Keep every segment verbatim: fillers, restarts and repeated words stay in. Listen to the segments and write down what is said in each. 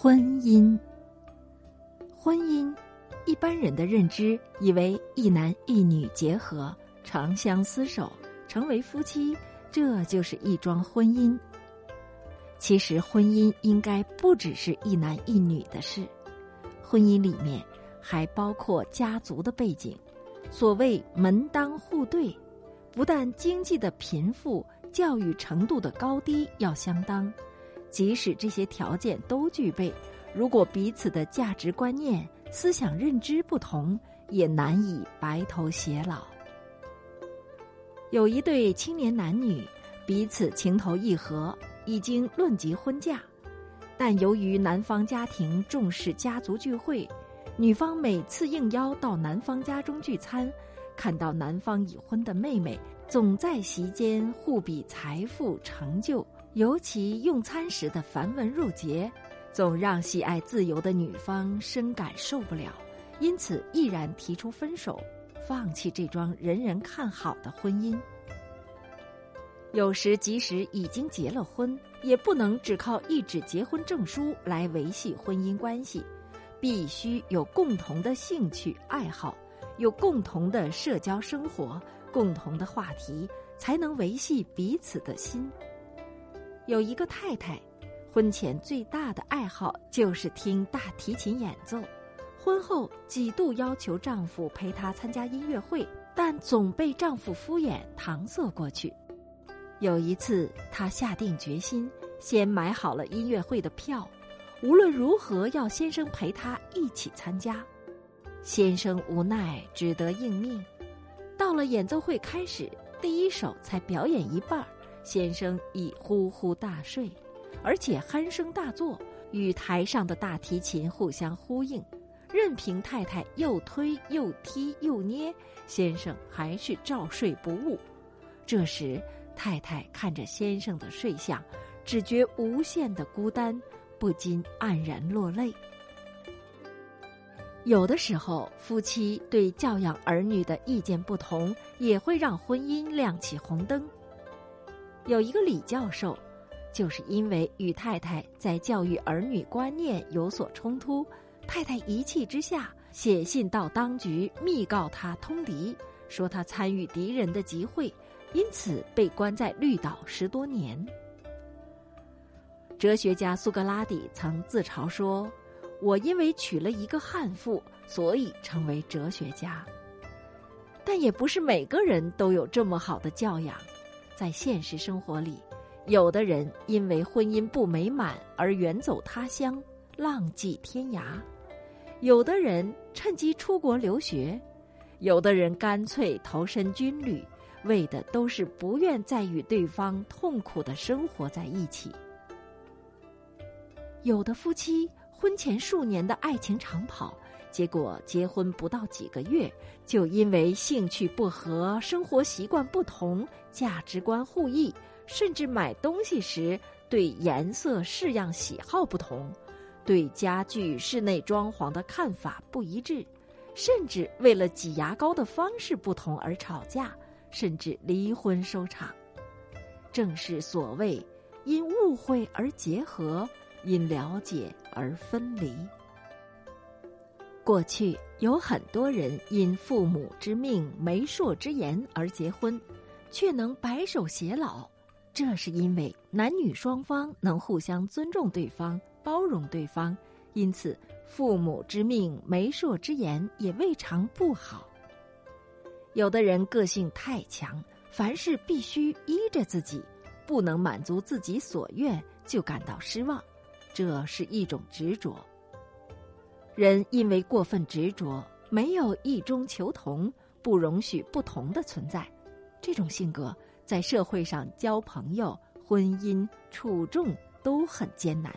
婚姻。婚姻，一般人的认知以为一男一女结合，长相厮守，成为夫妻，这就是一桩婚姻。其实婚姻应该不只是一男一女的事，婚姻里面还包括家族的背景，所谓门当户对，不但经济的贫富、教育程度的高低要相当，即使这些条件都具备，如果彼此的价值观念、思想认知不同，也难以白头偕老。有一对青年男女，彼此情投意合，已经论及婚嫁，但由于男方家庭重视家族聚会，女方每次应邀到男方家中聚餐，看到男方已婚的妹妹总在席间互比财富成就，尤其用餐时的繁文缛节，总让喜爱自由的女方深感受不了，因此毅然提出分手，放弃这桩人人看好的婚姻。有时即使已经结了婚，也不能只靠一纸结婚证书来维系婚姻关系，必须有共同的兴趣爱好，有共同的社交生活，共同的话题，才能维系彼此的心。有一个太太，婚前最大的爱好就是听大提琴演奏，婚后几度要求丈夫陪她参加音乐会，但总被丈夫敷衍搪塞过去。有一次，她下定决心，先买好了音乐会的票，无论如何要先生陪她一起参加。先生无奈，只得应命。到了演奏会开始，第一首才表演一半，先生已呼呼大睡，而且鼾声大作，与台上的大提琴互相呼应，任凭太太又推又踢又捏，先生还是照睡不误。这时太太看着先生的睡相，只觉无限的孤单，不禁黯然落泪。有的时候，夫妻对教养儿女的意见不同，也会让婚姻亮起红灯。有一个李教授，就是因为与太太在教育儿女观念有所冲突，太太一气之下写信到当局密告他通敌，说他参与敌人的集会，因此被关在绿岛十多年。哲学家苏格拉底曾自嘲说，我因为娶了一个悍妇，所以成为哲学家。但也不是每个人都有这么好的教养，在现实生活里，有的人因为婚姻不美满而远走他乡，浪迹天涯；有的人趁机出国留学；有的人干脆投身军旅，为的都是不愿再与对方痛苦的生活在一起。有的夫妻婚前数年的爱情长跑，结果结婚不到几个月，就因为兴趣不合、生活习惯不同、价值观互异，甚至买东西时对颜色式样喜好不同，对家具室内装潢的看法不一致，甚至为了挤牙膏的方式不同而吵架，甚至离婚收场。正是所谓因误会而结合，因了解而分离。过去有很多人因父母之命、媒妁之言而结婚，却能白首偕老，这是因为男女双方能互相尊重对方、包容对方，因此父母之命、媒妁之言也未尝不好。有的人个性太强，凡事必须依着自己，不能满足自己所愿就感到失望，这是一种执着。人因为过分执着，没有异中求同，不容许不同的存在，这种性格在社会上交朋友、婚姻、处众都很艰难，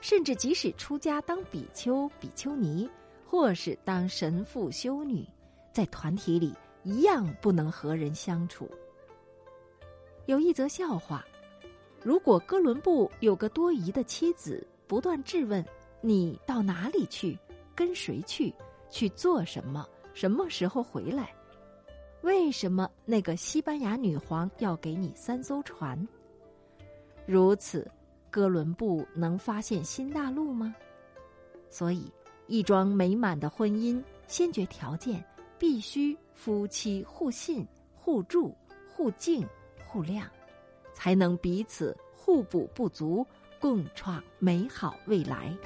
甚至即使出家当比丘、比丘尼，或是当神父、修女，在团体里一样不能和人相处。有一则笑话，如果哥伦布有个多疑的妻子，不断质问你到哪里去，跟谁去，去做什么，什么时候回来，为什么那个西班牙女皇要给你三艘船？如此，哥伦布能发现新大陆吗？所以，一桩美满的婚姻先决条件必须夫妻互信、互助、互敬、互谅，才能彼此互补不足，共创美好未来。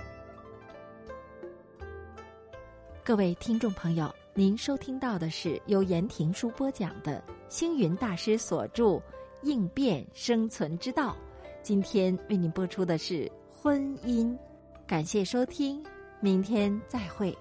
各位听众朋友，您收听到的是由严婷书播讲的星云大师所著《应变生存之道》，今天为您播出的是婚姻。感谢收听，明天再会。